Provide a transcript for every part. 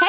Hey,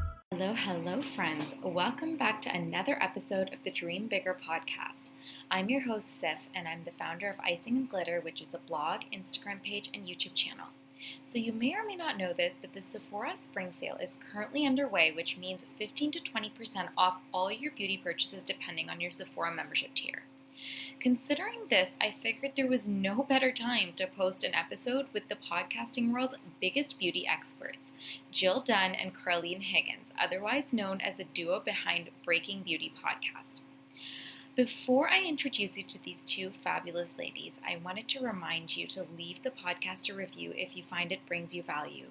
Hello, hello, friends. Welcome back to another episode of the Dream Bigger podcast. I'm your host, Sif, and I'm the founder of Icing and Glitter, which is a blog, Instagram page, and YouTube channel. So you may or may not know this, but the Sephora spring sale is currently underway, which means 15 to 20% off all your beauty purchases depending on your Sephora membership tier. Considering this, I figured there was no better time to post an episode with the podcasting world's biggest beauty experts, Jill Dunn and Carlene Higgins, otherwise known as the duo behind Breaking Beauty Podcast. Before I introduce you to these two fabulous ladies, I wanted to remind you to leave the podcast a review if you find it brings you value.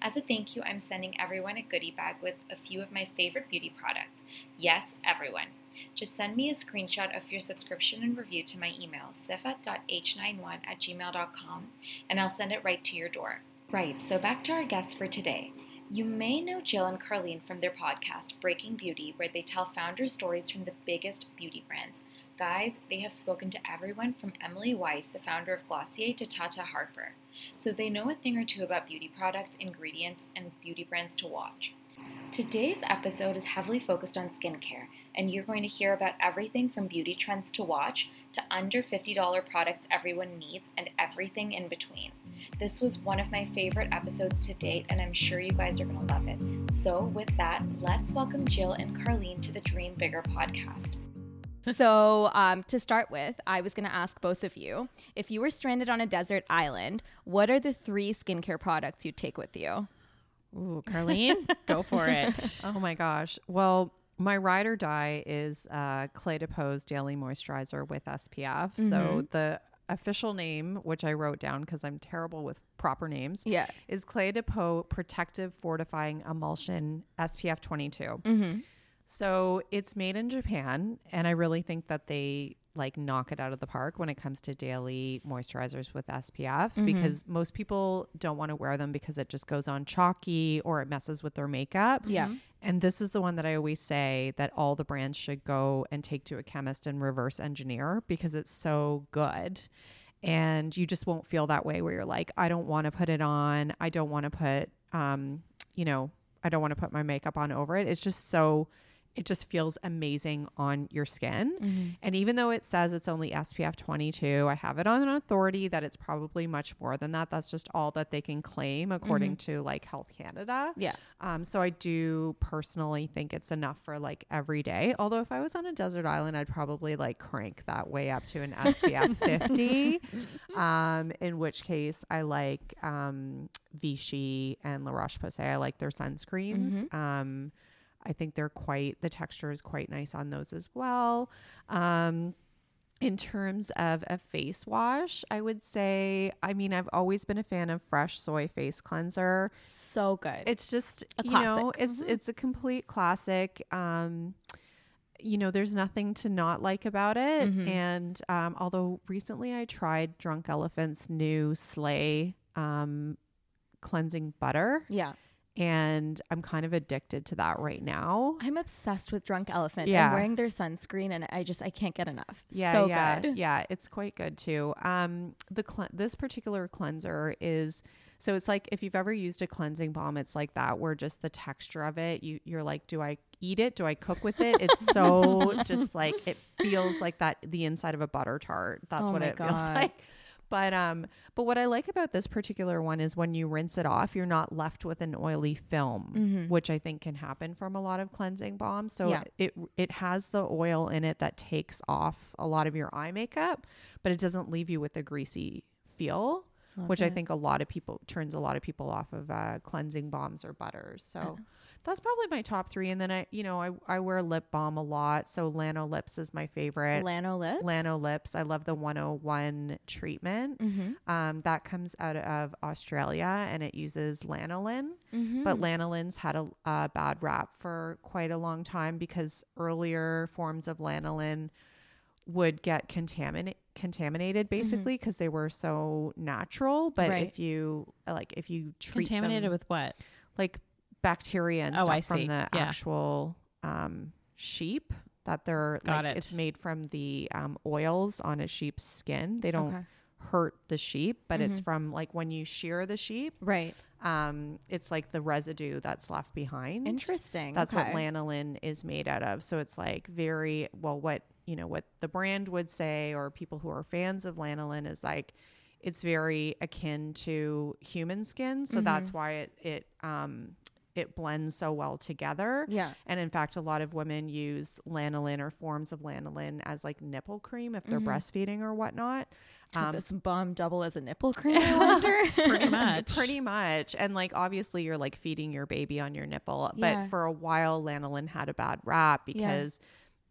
As a thank you, I'm sending everyone a goodie bag with a few of my favorite beauty products. Yes, everyone. Just send me a screenshot of your subscription and review to my email, sifa.h91@gmail.com, and I'll send it right to your door. Right, so back to our guests for today. You may know Jill and Carlene from their podcast, Breaking Beauty, where they tell founder stories from the biggest beauty brands. Guys, they have spoken to everyone from Emily Weiss, the founder of Glossier, to Tata Harper. So they know a thing or two about beauty products, ingredients, and beauty brands to watch. Today's episode is heavily focused on skincare, and you're going to hear about everything from beauty trends to watch to under $50 products everyone needs and everything in between. This was one of my favorite episodes to date, and I'm sure you guys are going to love it. So with that, let's welcome Jill and Carlene to the Dream Bigger podcast. So to start with, I was going to ask both of you, if you were stranded on a desert island, what are the three skincare products you'd take with you? Ooh, Carlene, go for it. Oh my gosh. Well, my ride or die is Clay de Peau's Daily Moisturizer with SPF. Mm-hmm. So the official name, which I wrote down because I'm terrible with proper names, is Clay de Peau Protective Fortifying Emulsion SPF 22. Mm-hmm. So it's made in Japan, and I really think that they like knock it out of the park when it comes to daily moisturizers with SPF, mm-hmm. because most people don't want to wear them because it just goes on chalky or it messes with their makeup. Yeah. Mm-hmm. And this is the one that I always say that all the brands should go and take to a chemist and reverse engineer, because it's so good. And you just won't feel that way where you're like, I don't want to put it on. I don't want to put, I don't want to put my makeup on over it. It's just so, it just feels amazing on your skin. Mm-hmm. And even though it says it's only SPF 22, I have it on an authority that it's probably much more than that. That's just all that they can claim according mm-hmm. to like Health Canada. Yeah. So I do personally think it's enough for like every day. Although if I was on a desert island, I'd probably like crank that way up to an SPF 50. In which case I like Vichy and La Roche-Posay. I like their sunscreens. Mm-hmm. I think they're quite, the texture is quite nice on those as well. In terms of a face wash, I would say, I mean, I've always been a fan of Fresh Soy Face Cleanser. So good. It's just, a classic. It's a complete classic. There's nothing to not like about it. Mm-hmm. And although recently I tried Drunk Elephant's new Slay cleansing butter. Yeah. And I'm kind of addicted to that right now. I'm obsessed with Drunk Elephant. Yeah. I'm wearing their sunscreen and I can't get enough. Yeah, so yeah, good. Yeah, it's quite good too. This particular cleanser is, so it's like if you've ever used a cleansing balm, it's like that where just the texture of it, you're like, do I eat it? Do I cook with it? It's so just like, it feels like that the inside of a butter tart. That's what it feels like. But what I like about this particular one is when you rinse it off, you're not left with an oily film, mm-hmm. which I think can happen from a lot of cleansing balms. So yeah. it has the oil in it that takes off a lot of your eye makeup, but it doesn't leave you with a greasy feel, I think turns a lot of people off of cleansing balms or butters. So that's probably my top three. And then I wear lip balm a lot. So Lano Lips is my favorite. Lano Lips. I love the 101 treatment. Mm-hmm. That comes out of Australia and it uses lanolin. Mm-hmm. But lanolin's had a bad rap for quite a long time because earlier forms of lanolin would get contaminated basically because mm-hmm. they were so natural. But if you treat contaminated them, with what? Like bacteria and stuff from the actual sheep that they're it's made from the oils on a sheep's skin. They don't hurt the sheep, but mm-hmm. it's from like when you shear the sheep, right? It's like the residue that's left behind. Interesting. That's what lanolin is made out of. So it's like very what the brand would say, or people who are fans of lanolin, is like it's very akin to human skin. So mm-hmm. that's why it blends so well together. Yeah. And in fact, a lot of women use lanolin or forms of lanolin as like nipple cream if they're mm-hmm. breastfeeding or whatnot. This balm double as a nipple cream, I wonder? Pretty much. And like, obviously you're like feeding your baby on your nipple, but for a while lanolin had a bad rap because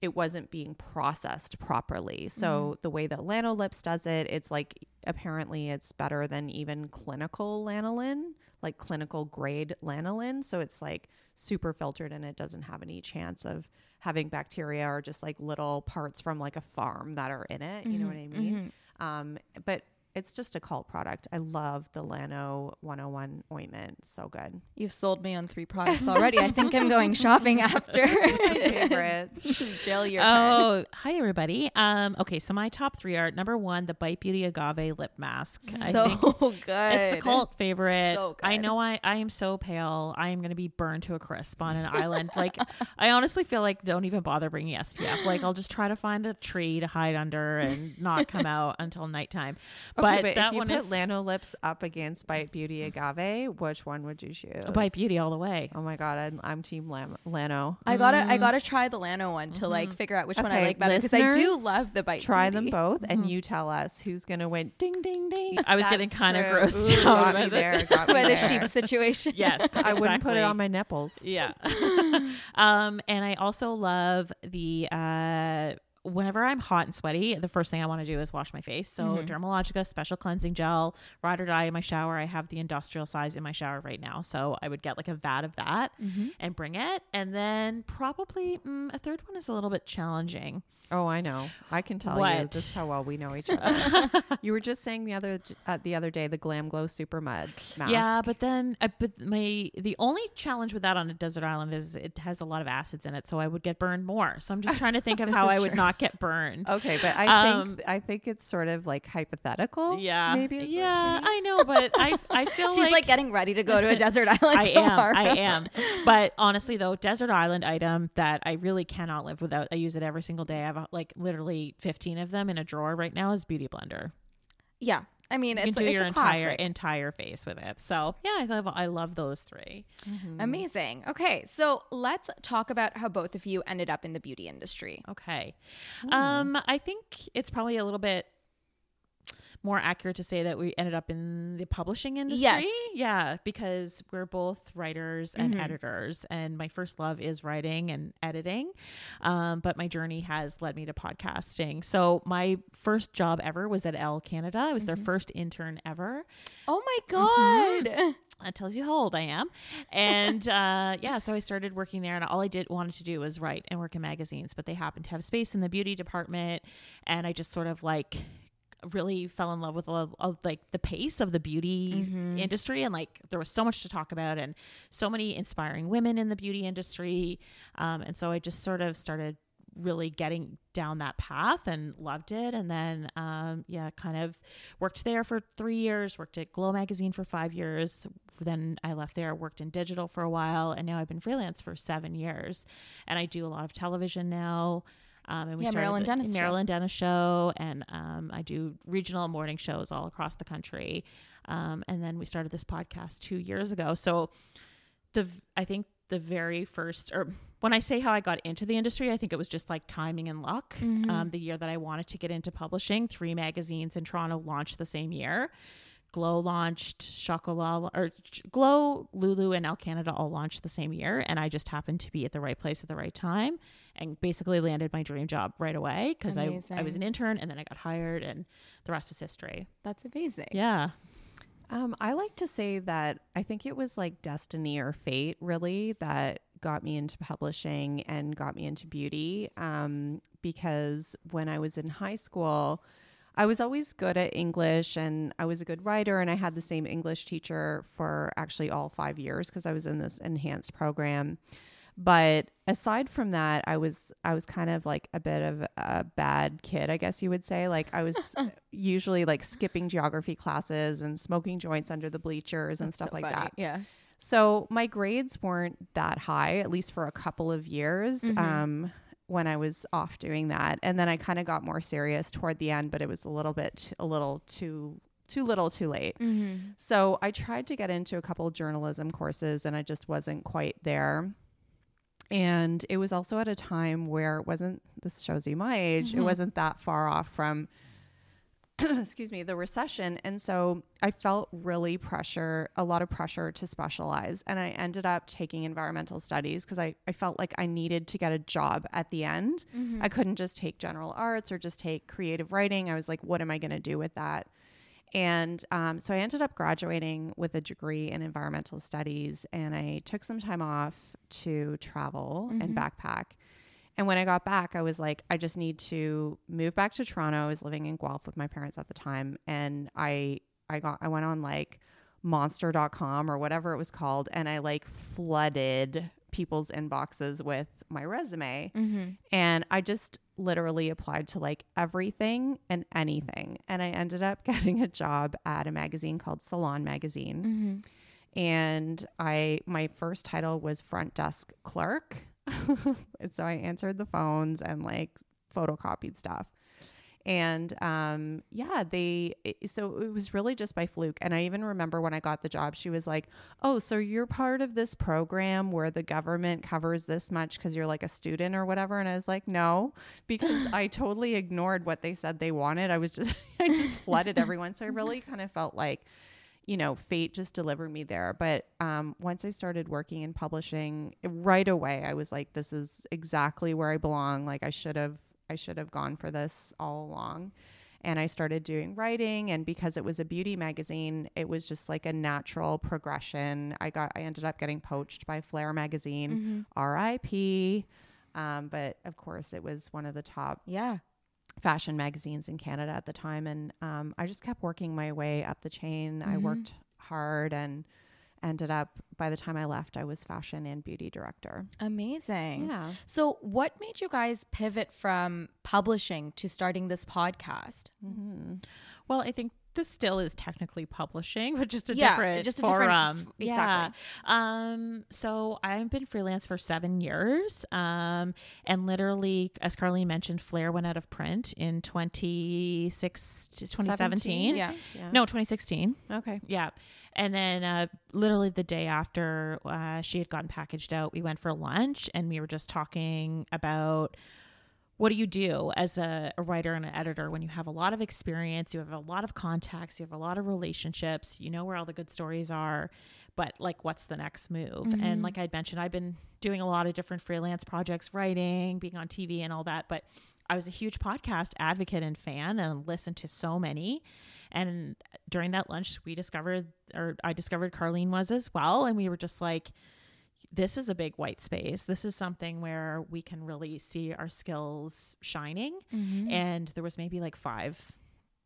it wasn't being processed properly. So the way that Lano Lips does it, it's like, apparently it's better than even clinical lanolin, like clinical grade lanolin. So it's like super filtered and it doesn't have any chance of having bacteria or just like little parts from like a farm that are in it. Mm-hmm. You know what I mean? Mm-hmm. But it's just a cult product. I love the Lano 101 ointment. So good. You've sold me on 3 products already. I think I'm going shopping after. My favorites. Jill, your turn. Oh, hi, everybody. Okay, so my top 3 are, number 1, the Bite Beauty Agave Lip Mask. So good. It's the cult favorite. So good. I know I am so pale. I am going to be burned to a crisp on an island. Like, I honestly feel like don't even bother bringing SPF. Like, I'll just try to find a tree to hide under and not come out until nighttime. But that if you one put is Lano Lips up against Bite Beauty Agave, which one would you choose? Bite Beauty all the way. Oh my god, I'm team Lano. I gotta try the Lano one to like figure out which one I like better, because I do love the Bite. Try Beauty. Them both, and you tell us who's gonna win. Ding ding ding. I was getting kind of grossed out by the sheep situation. Yes, I wouldn't put it on my nipples. Yeah. And I also love the. Whenever I'm hot and sweaty, the first thing I want to do is wash my face. So Dermalogica special cleansing gel, ride or die in my shower. I have the industrial size in my shower right now. So I would get like a vat of that and bring it. And then probably a third one is a little bit challenging. Oh, I know. I can tell you just how well we know each other. You were just saying the other day, the Glam Glow Super Mud Mask. Yeah, but then the only challenge with that on a desert island is it has a lot of acids in it. So I would get burned more. So I'm just trying to think of how I would not get burned. Okay, but I think it's sort of like hypothetical. Yeah. Maybe. Yeah, I know, but I feel she's like getting ready to go to a desert island tomorrow. I am. But honestly though, desert island item that I really cannot live without. I use it every single day. I have like literally 15 of them in a drawer right now is Beauty Blender. Yeah. I mean, you can do your entire face with it. So yeah, I love those 3. Mm-hmm. Amazing. Okay. So let's talk about how both of you ended up in the beauty industry. Okay. Mm. I think it's probably a little bit more accurate to say that we ended up in the publishing industry. Yes. Yeah. Because we're both writers and editors, and my first love is writing and editing. But my journey has led me to podcasting. So my first job ever was at Elle Canada. I was their first intern ever. Oh my God. Mm-hmm. That tells you how old I am. And so I started working there, and all I wanted to do was write and work in magazines, but they happened to have space in the beauty department. And I just sort of like really fell in love with like the pace of the beauty industry, and like there was so much to talk about and so many inspiring women in the beauty industry, and so I just sort of started really getting down that path and loved it. And then kind of worked there for 3 years, worked at Glow magazine for 5 years, then I left there, worked in digital for a while, and now I've been freelance for 7 years, and I do a lot of television now. And we started Marilyn Dennis show, and I do regional morning shows all across the country. And then we started this podcast 2 years ago. So I think the very first, or when I say how I got into the industry, I think it was just like timing and luck. Mm-hmm. The year that I wanted to get into publishing, 3 magazines in Toronto launched the same year. Glow launched, Glow, Lulu, and Elle Canada all launched the same year. And I just happened to be at the right place at the right time and basically landed my dream job right away, because I was an intern and then I got hired, and the rest is history. That's amazing. Yeah. I like to say that I think it was like destiny or fate, really, that got me into publishing and got me into beauty, because when I was in high school, I was always good at English and I was a good writer, and I had the same English teacher for actually all 5 years because I was in this enhanced program. But aside from that, I was kind of like a bit of a bad kid, I guess you would say. Like I was usually like skipping geography classes and smoking joints under the bleachers and stuff like that. Yeah. So my grades weren't that high, at least for a couple of years. Mm-hmm. When I was off doing that. And then I kind of got more serious toward the end, but it was a little too late. Mm-hmm. So I tried to get into a couple of journalism courses and I just wasn't quite there. And it was also at a time where it wasn't, this shows you my age, mm-hmm. It wasn't that far off from, excuse me, the recession. And so I felt really a lot of pressure to specialize. And I ended up taking environmental studies because I felt like I needed to get a job at the end. Mm-hmm. I couldn't just take general arts or just take creative writing. I was like, what am I going to do with that? And so I ended up graduating with a degree in environmental studies, and I took some time off to travel mm-hmm. and backpack. And when I got back, I was like, I just need to move back to Toronto. I was living in Guelph with my parents at the time. And I went on like monster.com or whatever it was called. And I like flooded people's inboxes with my resume. Mm-hmm. And I just literally applied to like everything and anything. And I ended up getting a job at a magazine called Salon Magazine. Mm-hmm. And my first title was front desk clerk. And so I answered the phones and like photocopied stuff. And so it was really just by fluke. And I even remember when I got the job, she was like, oh, so you're part of this program where the government covers this much because you're like a student or whatever. And I was like, no, because I totally ignored what they said they wanted. I just flooded everyone. So I really kind of felt like, you know, fate just delivered me there. But once I started working in publishing right away, I was like, this is exactly where I belong. Like I should have gone for this all along. And I started doing writing, and because it was a beauty magazine, it was just like a natural progression. I ended up getting poached by Flair magazine, mm-hmm. RIP. But of course it was one of the top fashion magazines in Canada at the time. And I just kept working my way up the chain. Mm-hmm. I worked hard and ended up, by the time I left, I was fashion and beauty director. Amazing. Yeah. So what made you guys pivot from publishing to starting this podcast? Mm-hmm. Well, I think this still is technically publishing, but just a different forum. Exactly. Yeah. So I've been freelance for 7 years. And literally, as Carlene mentioned, Flair went out of print in 2016. Yeah. No, 2016. Okay. Yeah. And then literally the day after she had gotten packaged out, we went for lunch and we were just talking about, what do you do as a writer and an editor when you have a lot of experience, you have a lot of contacts, you have a lot of relationships, you know where all the good stories are, but like, what's the next move? Mm-hmm. And like I mentioned, I've been doing a lot of different freelance projects, writing, being on TV and all that, but I was a huge podcast advocate and fan and listened to so many. And during that lunch, I discovered Carlene was as well. And we were just like, this is a big white space. This is something where we can really see our skills shining. Mm-hmm. And there was maybe like 5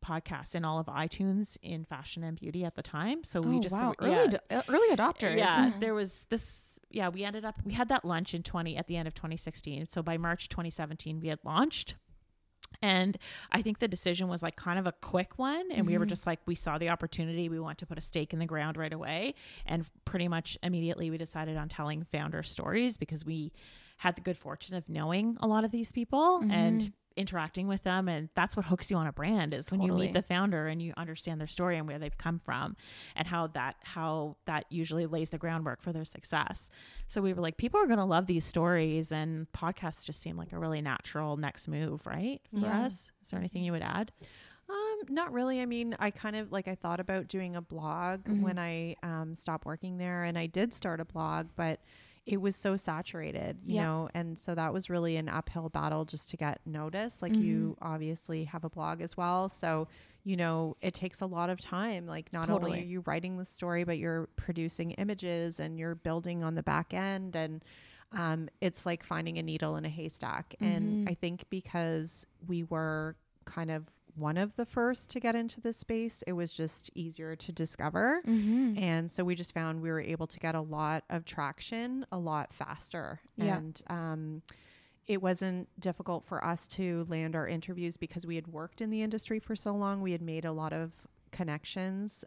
podcasts in all of iTunes in fashion and beauty at the time. So early adopters. Yeah, mm-hmm. There was this. Yeah, we had that lunch at the end of 2016. So by March 2017, we had launched. And I think the decision was like kind of a quick one. And mm-hmm. we were just like, we saw the opportunity. We want to put a stake in the ground right away. And pretty much immediately we decided on telling founder stories because we had the good fortune of knowing a lot of these people mm-hmm. and interacting with them. And that's what hooks you on a brand is when you meet the founder and you understand their story and where they've come from and how that usually lays the groundwork for their success. So we were like, people are going to love these stories, and podcasts just seem like a really natural next move, right? For us. Is there anything you would add? Not really. I mean, I kind of I thought about doing a blog mm-hmm. when I stopped working there, and I did start a blog, but it was so saturated, you know, and so that was really an uphill battle just to get noticed. Like mm-hmm. you obviously have a blog as well. So, you know, it takes a lot of time. Like not only are you writing the story, but you're producing images and you're building on the back end. And it's like finding a needle in a haystack. Mm-hmm. And I think because we were kind of one of the first to get into this space, it was just easier to discover. Mm-hmm. And so we just found we were able to get a lot of traction a lot faster. Yeah. And it wasn't difficult for us to land our interviews because we had worked in the industry for so long. We had made a lot of connections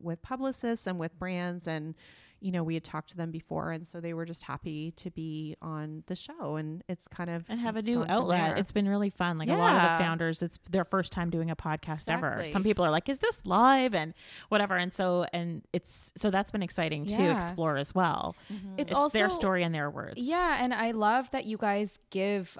with publicists and with brands, and you know, we had talked to them before, and so they were just happy to be on the show, and it's kind of... And have a new outlet. It's been really fun. Like a lot of the founders, it's their first time doing a podcast ever. Some people are like, is this live? And whatever. And so that's been exciting to explore as well. Mm-hmm. It's also their story and their words. Yeah. And I love that you guys give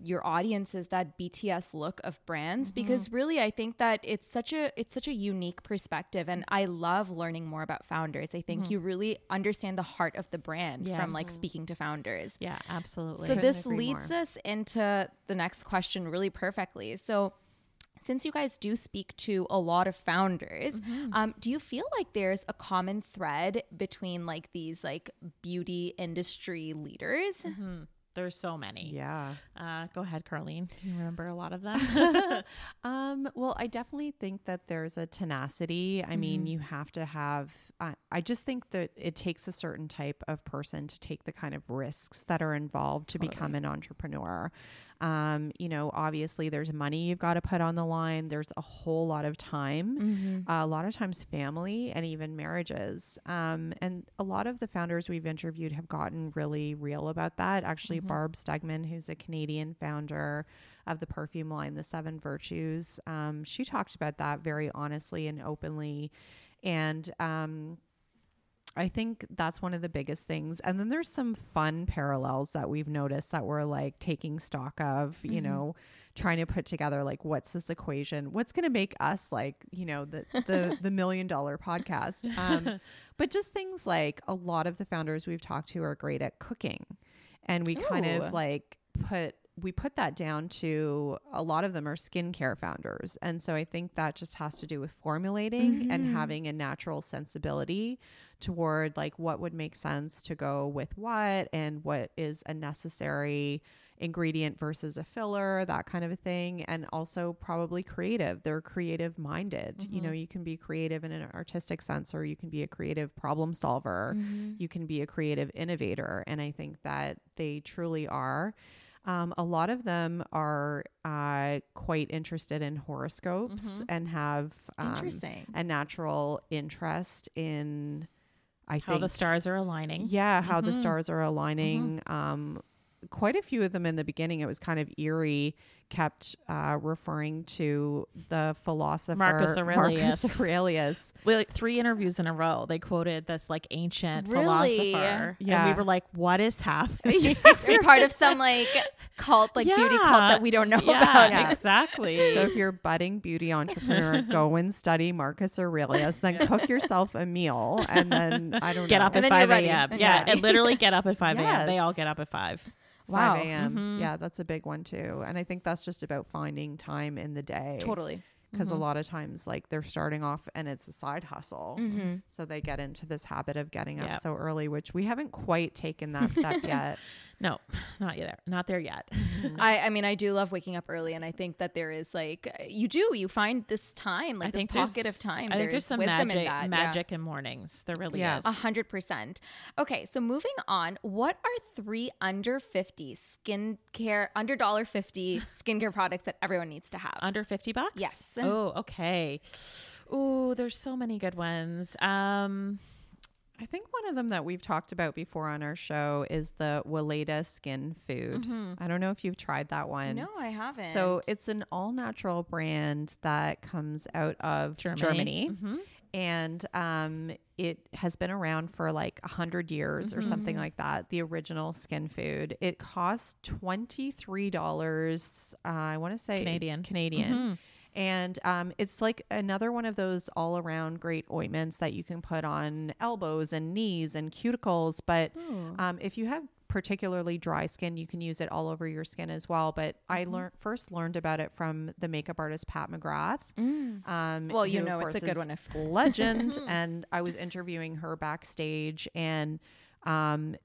your audiences that BTS look of brands, mm-hmm. because really I think that it's such a unique perspective, and I love learning more about founders. I think mm-hmm. you really understand the heart of the brand from like speaking to founders. Yeah, absolutely. So this leads us into the next question really perfectly. So since you guys do speak to a lot of founders, mm-hmm. Do you feel like there's a common thread between like these like beauty industry leaders? Mm-hmm. There's so many. Yeah. Go ahead, Carlene. You remember a lot of them? Well, I definitely think that there's a tenacity. I mm-hmm. mean, you have to have, I just think that it takes a certain type of person to take the kind of risks that are involved to become an entrepreneur. You know, obviously there's money you've got to put on the line. There's a whole lot of time, mm-hmm. A lot of times family and even marriages. And a lot of the founders we've interviewed have gotten really real about that. Actually, mm-hmm. Barb Stegman, who's a Canadian founder of the perfume line, The Seven Virtues, she talked about that very honestly and openly. And, I think that's one of the biggest things. And then there's some fun parallels that we've noticed that we're like taking stock of, you mm-hmm. know, trying to put together like, what's this equation? What's going to make us like, you know, the $1 million podcast. But just things like a lot of the founders we've talked to are great at cooking, and we kind of like we put that down to a lot of them are skincare founders. And so I think that just has to do with formulating mm-hmm. and having a natural sensibility toward like what would make sense to go with what, and what is a necessary ingredient versus a filler, that kind of a thing. And also probably creative. They're creative minded. Mm-hmm. You know, you can be creative in an artistic sense, or you can be a creative problem solver. Mm-hmm. You can be a creative innovator. And I think that they truly are. A lot of them are quite interested in horoscopes mm-hmm. and have a natural interest in, I think, the stars are aligning. Yeah, how mm-hmm. the stars are aligning. Mm-hmm. Quite a few of them in the beginning, it was kind of eerie, kept referring to the philosopher Marcus Aurelius. Well, like 3 interviews in a row, they quoted this like ancient philosopher. Yeah. And we were like, what is happening? You're part of some like cult, like beauty cult that we don't know about. Yeah. Exactly. So if you're a budding beauty entrepreneur, go and study Marcus Aurelius, then cook yourself a meal, and then get up at 5 a.m. Yeah, and literally get up at 5 a.m. Yes. They all get up at 5. Wow. 5 a.m. Mm-hmm. Yeah, that's a big one too. And I think that's just about finding time in the day. Totally. Because mm-hmm. a lot of times like they're starting off and it's a side hustle. Mm-hmm. So they get into this habit of getting up so early, which we haven't quite taken that step yet. No, not there yet. Mm-hmm. I mean, I do love waking up early, and I think that there is like, you find this time, like this pocket of time. I think there's some magic in mornings. There really is. 100%. Okay. So moving on, what are 3 under 50 skincare, under $50 skincare products that everyone needs to have? Under $50? Yes. Oh, okay. Ooh, there's so many good ones. I think one of them that we've talked about before on our show is the Weleda Skin Food. Mm-hmm. I don't know if you've tried that one. No, I haven't. So it's an all-natural brand that comes out of Germany. Mm-hmm. And it has been around for like 100 years or something like that, the original Skin Food. It costs $23, I want to say Canadian. Mm-hmm. And it's like another one of those all around great ointments that you can put on elbows and knees and cuticles. But if you have particularly dry skin, you can use it all over your skin as well. But I first learned about it from the makeup artist Pat McGrath. Well, you know, it's a good one. If legend. And I was interviewing her backstage, and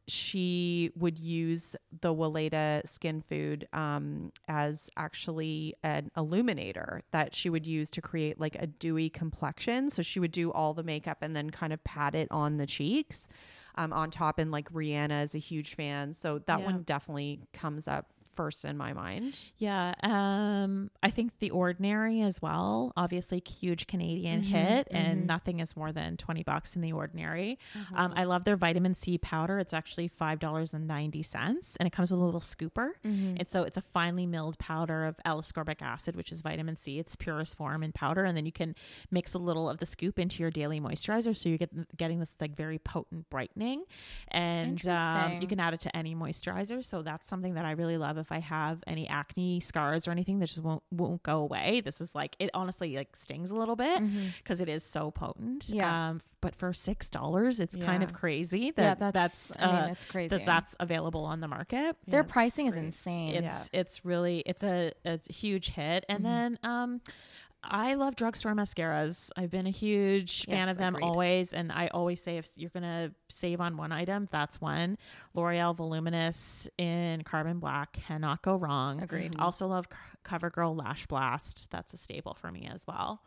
she would use the Weleda Skin Food as actually an illuminator that she would use to create like a dewy complexion. So she would do all the makeup and then kind of pat it on the cheeks on top. And like Rihanna is a huge fan. So that one definitely comes up first in my mind. Yeah. I think The Ordinary as well, obviously huge Canadian hit, and nothing is more than $20 in The Ordinary. I love their vitamin C powder. It's actually $5.90, and it comes with a little scooper. And so it's a finely milled powder of L-ascorbic acid, which is vitamin C. It's purest form in powder. And then you can mix a little of the scoop into your daily moisturizer. So you're getting this like very potent brightening, and you can add it to any moisturizer. So that's something that I really love. If I have any acne scars or anything that just won't go away, this is like, it honestly like stings a little bit because it is so potent. But for $6, it's kind of crazy that that's I mean, it's crazy that that's available on the market. Their pricing is insane. It's really, it's a huge hit. And then, I love drugstore mascaras. I've been a huge fan of them always. And I always say, if you're going to save on one item, that's one. L'Oreal Voluminous in Carbon Black cannot go wrong. Agreed. Also love CoverGirl Lash Blast. That's a staple for me as well.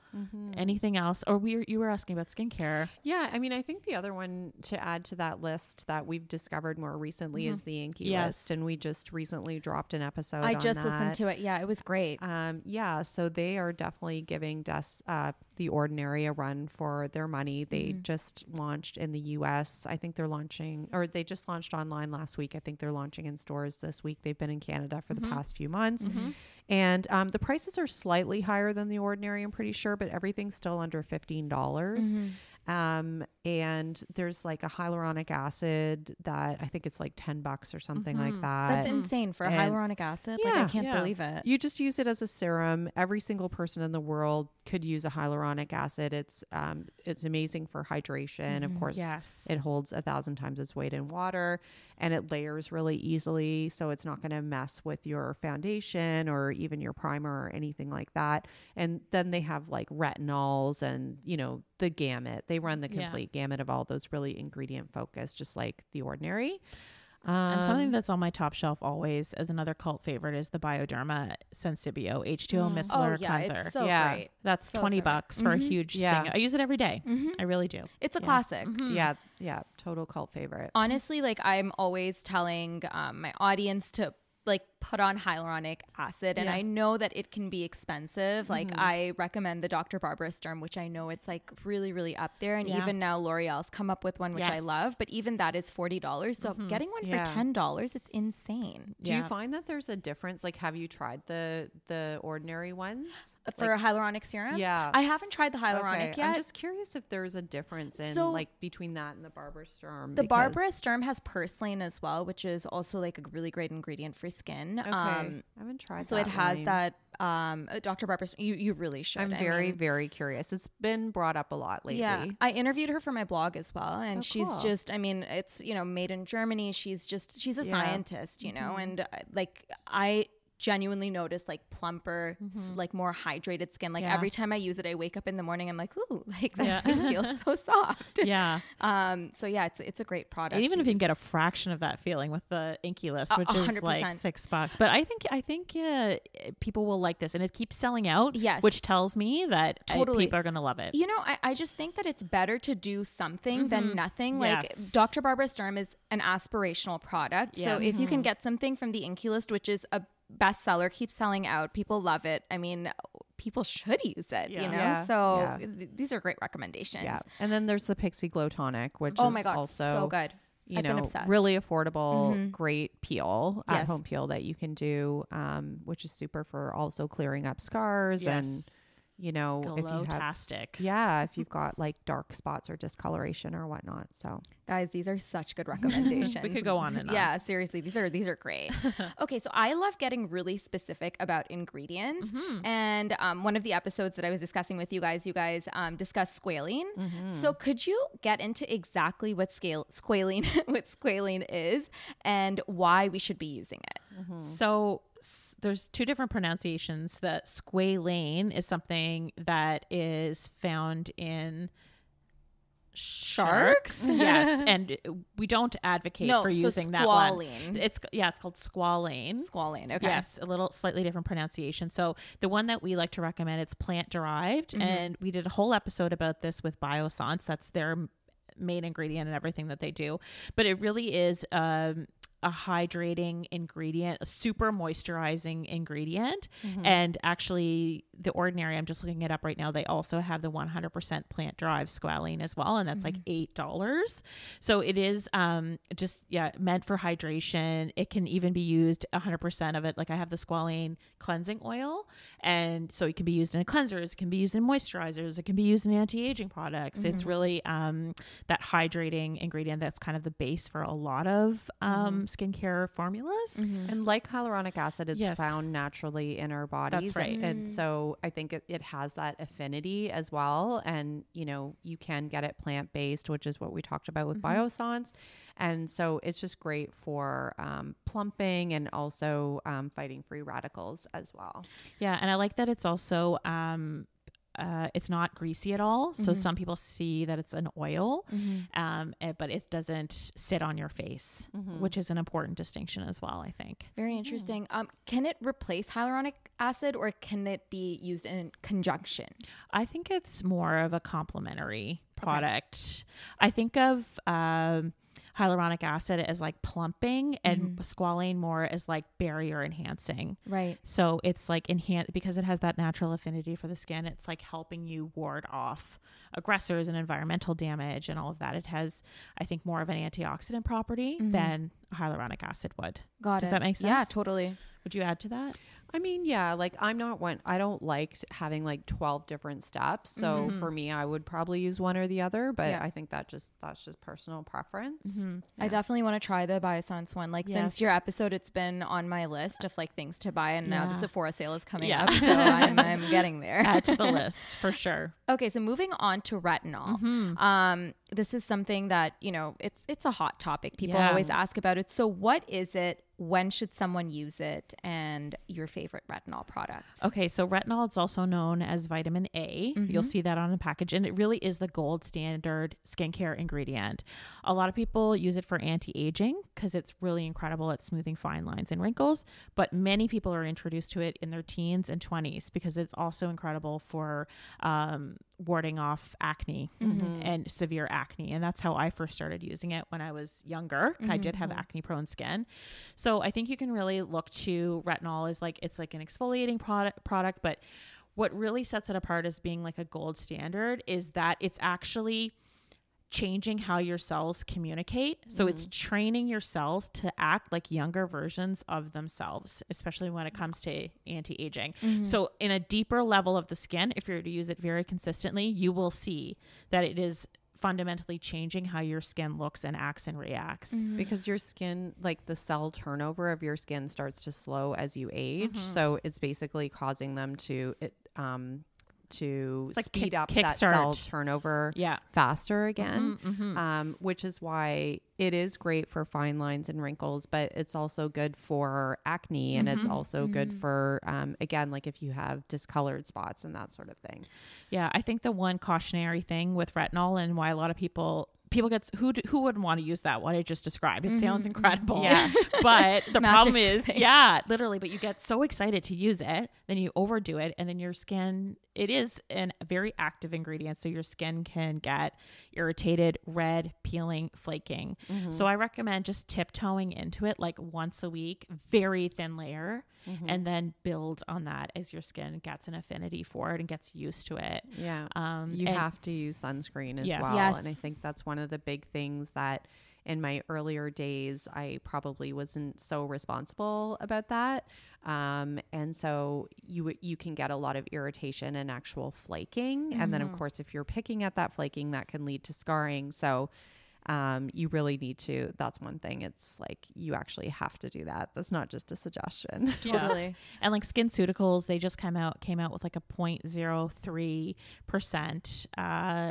Anything else? Or you were asking about skincare. Yeah. I mean, I think the other one to add to that list that we've discovered more recently is the Inkey List. And we just recently dropped an episode on that. I just listened to it. Yeah. It was great. Yeah. So they are definitely giving The Ordinary a run for their money. They just launched in the US. I think they're launching, or they just launched online last week. I think they're launching in stores this week. They've been in Canada for the past few months. And the prices are slightly higher than The Ordinary, I'm pretty sure, but everything's still under $15. And there's like a hyaluronic acid that I think it's like $10 or something like that. That's insane for hyaluronic acid. Yeah, like I can't believe it. You just use it as a serum. Every single person in the world could use a hyaluronic acid. It's amazing for hydration. Of course, it holds 1,000 times its weight in water, and it layers really easily. So it's not going to mess with your foundation or even your primer or anything like that. And then they have like retinols and, you know, the gamut. They run the complete gamut of all those really ingredient focused, just like The Ordinary. And something that's on my top shelf always as another cult favorite is the Bioderma Sensibio H2O Micellar Cleanser. It's so great. That's so $20 for a huge thing. I use it every day. I really do. It's a classic. Yeah. Total cult favorite. Honestly, like I'm always telling my audience to like put on hyaluronic acid, and I know that it can be expensive. Like I recommend the Dr. Barbara Sturm, which I know it's like really, really up there. And even now L'Oreal's come up with one, which I love, but even that is $40. So getting one for $10, it's insane. Do you find that there's a difference? Like, have you tried the Ordinary ones for hyaluronic serum? Yeah. I haven't tried the hyaluronic yet. I'm just curious if there's a difference in like between that and the Barbara Sturm. The Barbara Sturm has purslane as well, which is also like a really great ingredient for skin. Okay. I haven't tried so that. So it has that Dr. Barbara, you really should. I'm very curious. It's been brought up a lot lately. Yeah, I interviewed her for my blog as well, and she's cool. Just, I mean, it's, you know, made in Germany. She's a scientist, you know, and like I genuinely notice like plumper, like more hydrated skin. Like every time I use it, I wake up in the morning, I'm like, ooh, like that skin feels so soft. So yeah, it's a great product. And even if you can get a fraction of that feeling with the Inkey List, which 100%. Is like $6. But I think people will like this, and it keeps selling out. Yes. Which tells me that people are going to love it. You know, I just think that it's better to do something than nothing. Like Dr. Barbara Sturm is an aspirational product. Yes. So if you can get something from the Inkey List, which is a bestseller, keeps selling out, people love it. I mean, people should use it, you know? Yeah. So these are great recommendations. Yeah. And then there's the Pixie Glow Tonic, which is also so good. I've been obsessed. Really affordable, great peel, at-home peel that you can do, which is super for also clearing up scars and, you know, Glow-tastic. If you've got like dark spots or discoloration or whatnot. So guys, these are such good recommendations. We could go on and on. Yeah, seriously. These are great. Okay. So I love getting really specific about ingredients. Mm-hmm. And one of the episodes that I was discussing with you guys discussed squalene. Mm-hmm. So could you get into exactly what squalene is and why we should be using it? Mm-hmm. So there's two different pronunciations. The squalane is something that is found in sharks. Yes. And we don't advocate for using that one. It's called squalane. Squalane. Okay. Yes. A little slightly different pronunciation. So the one that we like to recommend, it's plant derived. Mm-hmm. And we did a whole episode about this with Biossance. That's their main ingredient and everything that they do. But it really is, a hydrating ingredient, a super moisturizing ingredient. Mm-hmm. And actually The Ordinary, I'm just looking it up right now, they also have the 100% plant derived squalene as well. And that's like $8. So it is meant for hydration. It can even be used 100% of it. Like I have the squalene cleansing oil. And so it can be used in cleansers. It can be used in moisturizers. It can be used in anti-aging products. Mm-hmm. It's really that hydrating ingredient that's kind of the base for a lot of skincare formulas. Mm-hmm. And like hyaluronic acid, it's found naturally in our bodies. That's right. And so I think it has that affinity as well. And, you know, you can get it plant-based, which is what we talked about with Biossance. And so it's just great for plumping and also fighting free radicals as well. Yeah. And I like that it's also... it's not greasy at all. So some people see that it's an oil, but it doesn't sit on your face, which is an important distinction as well, I think. Very interesting. Can it replace hyaluronic acid or can it be used in conjunction? I think it's more of a complementary product. Okay. I think of hyaluronic acid as like plumping and squalane more as like barrier enhancing. Right. So it's like because it has that natural affinity for the skin. It's like helping you ward off aggressors and environmental damage and all of that. It has, I think, more of an antioxidant property than hyaluronic acid would. Does that make sense? Yeah, totally. Would you add to that? I mean, yeah, like I don't like having like 12 different steps. So for me, I would probably use one or the other, but I think that's just personal preference. Mm-hmm. Yeah. I definitely want to try the Biossance one. Like since your episode, it's been on my list of like things to buy, and now the Sephora sale is coming up. So I'm getting there. Add to the list for sure. Okay. So moving on to retinol. Mm-hmm. This is something that, you know, it's a hot topic. People always ask about it. So what is it? When should someone use it, and your favorite retinol products? Okay, so retinol is also known as vitamin A. Mm-hmm. You'll see that on the package, and it really is the gold standard skincare ingredient. A lot of people use it for anti-aging because it's really incredible at smoothing fine lines and wrinkles, but many people are introduced to it in their teens and 20s because it's also incredible for warding off acne and severe acne. And that's how I first started using it when I was younger. I did have acne prone skin. So I think you can really look to retinol as like, it's like an exfoliating product, but what really sets it apart as being like a gold standard is that it's actually changing how your cells communicate. So it's training your cells to act like younger versions of themselves, especially when it comes to anti-aging. So in a deeper level of the skin, if you're to use it very consistently, you will see that it is fundamentally changing how your skin looks and acts and reacts. Because your skin, like the cell turnover of your skin starts to slow as you age. So it's basically causing them to like speed up that cell turnover faster again, which is why it is great for fine lines and wrinkles, but it's also good for acne and it's also good for, again, like if you have discolored spots and that sort of thing. Yeah. I think the one cautionary thing with retinol and why a lot of people people get, who wouldn't want to use that one I just described? It sounds incredible. Yeah. But the problem is, literally, but you get so excited to use it, then you overdo it, and then your skin, it is a very active ingredient, so your skin can get irritated, red, peeling, flaking. Mm-hmm. So I recommend just tiptoeing into it like once a week, very thin layer, and then build on that as your skin gets an affinity for it and gets used to it. Yeah. You have to use sunscreen as well. Yes. And I think that's one of the big things that in my earlier days, I probably wasn't so responsible about that. And so you can get a lot of irritation and actual flaking. Mm-hmm. And then of course, if you're picking at that flaking, that can lead to scarring. So you really need to, that's one thing. It's like, you actually have to do that. That's not just a suggestion. Yeah. Totally. And like SkinCeuticals, they just came out with like a 0.03%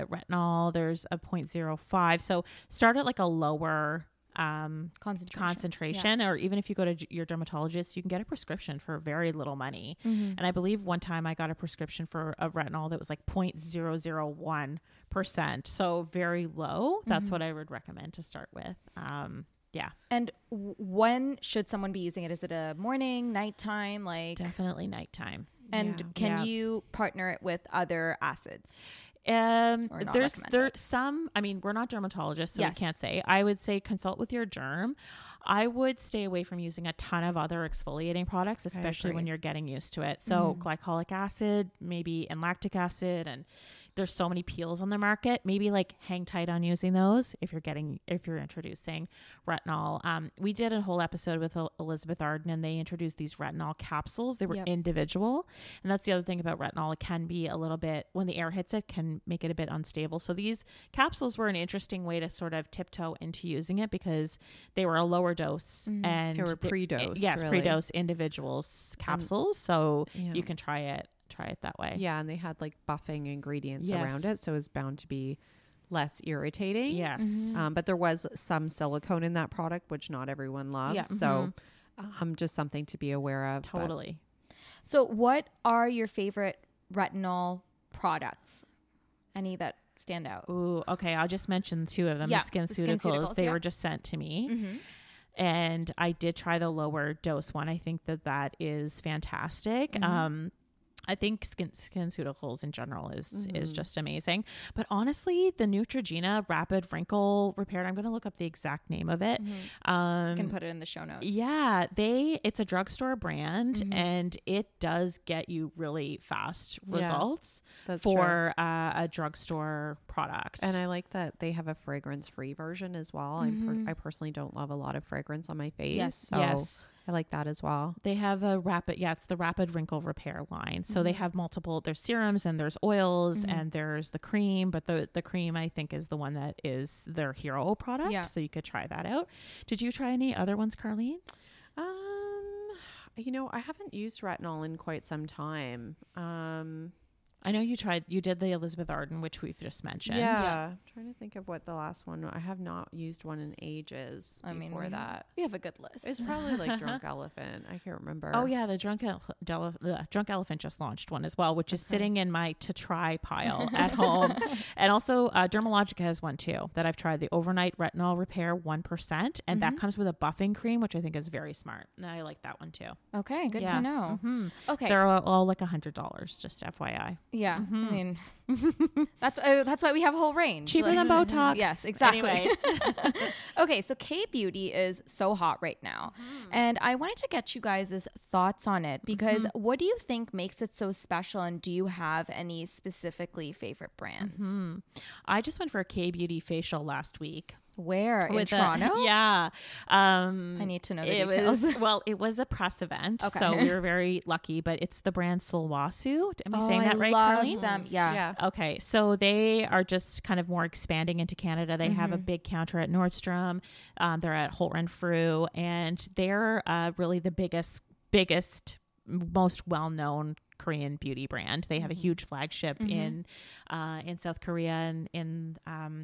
retinol. There's a 0.05. So start at like a lower concentration or even if you go to your dermatologist, you can get a prescription for very little money. Mm-hmm. And I believe one time I got a prescription for a retinol that was like 0.001%. So very low. That's what I would recommend to start with. Yeah. And when should someone be using it? Is it a morning, nighttime? Like definitely nighttime. And can you partner it with other acids? There's some, I mean, we're not dermatologists, so we can't say. I would say consult with your derm. I would stay away from using a ton of other exfoliating products, especially when you're getting used to it. So glycolic acid, maybe, and lactic acid, and there's so many peels on the market. Maybe like hang tight on using those if you're introducing retinol. We did a whole episode with Elizabeth Arden, and they introduced these retinol capsules. They were individual. And that's the other thing about retinol. It can be a little bit, when the air hits it, can make it a bit unstable. So these capsules were an interesting way to sort of tiptoe into using it because they were a lower dose and they were pre-dosed. Yes, really. Pre-dose individuals capsules. So you can try it that way. Yeah. And they had like buffing ingredients around it. So it's bound to be less irritating. Yes. Mm-hmm. But there was some silicone in that product, which not everyone loves. Yeah. So just something to be aware of. Totally. So what are your favorite retinol products? Any that stand out? Ooh, okay. I'll just mention two of them. Yeah, the SkinCeuticals. They were just sent to me. Mm-hmm. And I did try the lower dose one. I think that is fantastic. Mm-hmm. I think SkinCeuticals in general is just amazing. But honestly, the Neutrogena Rapid Wrinkle Repair, I'm going to look up the exact name of it. Mm-hmm. You can put it in the show notes. Yeah. It's a drugstore brand and it does get you really fast results for a drugstore product. And I like that they have a fragrance-free version as well. Mm-hmm. I personally don't love a lot of fragrance on my face. Yes. So. Yes. I like that as well. They have it's the Rapid Wrinkle Repair line. So they have multiple, there's serums and there's oils and there's the cream, but the cream I think is the one that is their hero product. Yeah. So you could try that out. Did you try any other ones, Carlene? I haven't used retinol in quite some time. I know you did the Elizabeth Arden, which we've just mentioned. Yeah. I'm trying to think of what the last one, I have not used one in ages before that. We have a good list. It's probably like Drunk Elephant. I can't remember. Oh yeah. The Drunk Elephant just launched one as well, which is sitting in my to try pile at home. And also Dermalogica has one too that I've tried, the Overnight Retinol Repair 1%. And that comes with a buffing cream, which I think is very smart. And I like that one too. Okay. Good to know. Mm-hmm. Okay. They're all like $100, just FYI. Yeah. Mm-hmm. I mean, that's why we have a whole range. Cheaper than Botox. Yes, exactly. Anyway. Okay. So K-Beauty is so hot right now. And I wanted to get you guys' thoughts on it because what do you think makes it so special? And do you have any specifically favorite brands? Mm-hmm. I just went for a K-Beauty facial last week. Where? In Toronto? Yeah. I need to know the details. It was a press event, so we were very lucky, but it's the brand Sulwhasoo. Am I saying that right, Carlene? I love them. Yeah. Okay. So they are just kind of more expanding into Canada. They have a big counter at Nordstrom. They're at Holt Renfrew, and they're really the biggest, most well-known Korean beauty brand. They have a huge flagship in South Korea and in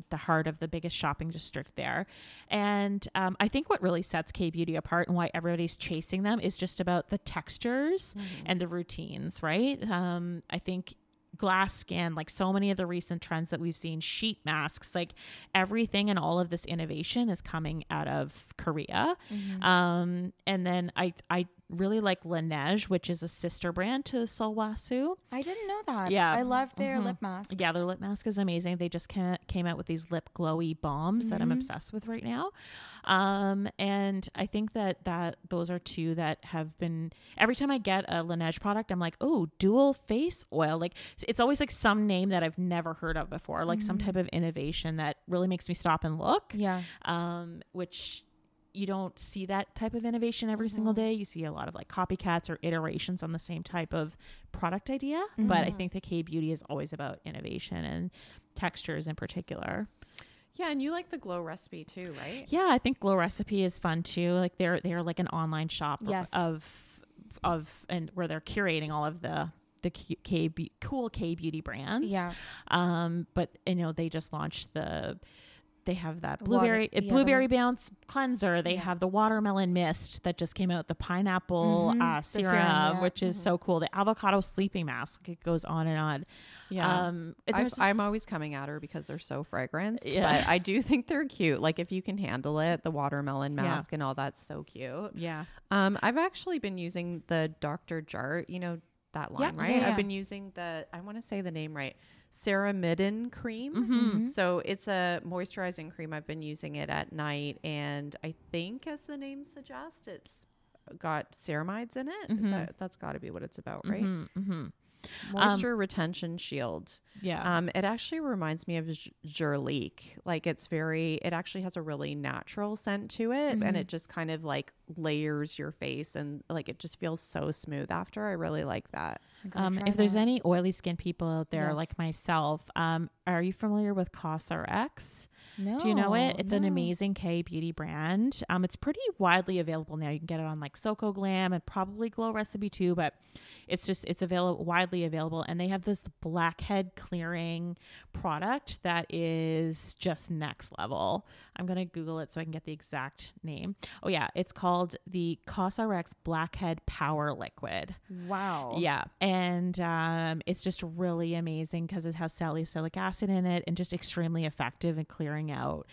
the heart of the biggest shopping district there. And I think what really sets K-Beauty apart and why everybody's chasing them is just about the textures and the routines, right? I think glass skin, like so many of the recent trends that we've seen, sheet masks, like everything and all of this innovation is coming out of Korea. Mm-hmm. And then I really like Laneige, which is a sister brand to Sulwhasoo. I didn't know that. Yeah. I love their lip mask. Yeah, their lip mask is amazing. They just came out with these lip glowy bombs that I'm obsessed with right now. And I think that those are two that have been, every time I get a Laneige product, I'm like, oh, dual face oil. Like it's always like some name that I've never heard of before, like some type of innovation that really makes me stop and look. Yeah. Which you don't see that type of innovation every single day. You see a lot of like copycats or iterations on the same type of product idea. But I think the K-beauty is always about innovation and textures in particular. Yeah. And you like the Glow Recipe too, right? Yeah. I think Glow Recipe is fun too. Like they're like an online shop and where they're curating all of the cool K-beauty brands. Yeah. But you know, they just launched they have that blueberry bounce cleanser. They have the watermelon mist that just came out, the pineapple serum, which is so cool. The avocado sleeping mask. It goes on and on. Yeah. I'm always coming at her because they're so fragranced, but I do think they're cute. Like if you can handle it, the watermelon mask and all that's so cute. Yeah. I've actually been using the Dr. Jart, you know, that line, right? Yeah, yeah. I've been using I want to say the name right, ceramidin cream. Mm-hmm. So it's a moisturizing cream. I've been using it at night, and I think, as the name suggests, it's got ceramides in it. Mm-hmm. That's got to be what it's about, right? Mm-hmm. Moisture retention shield. Yeah. It actually reminds me of Jurlique. Like it actually has a really natural scent to it, and it just kind of like layers your face, and like it just feels so smooth after. I really like that. If there's any oily skin people out there like myself, are you familiar with COSRX? No. Do you know it? It's an amazing K-beauty brand. It's pretty widely available now. You can get it on like Soko Glam and probably Glow Recipe too, but it's widely available, and they have this blackhead clearing product that is just next level. I'm going to Google it so I can get the exact name. Oh yeah, it's called the COSRX Blackhead Power Liquid. Wow. Yeah. And it's just really amazing because it has salicylic acid in it, and just extremely effective in clearing out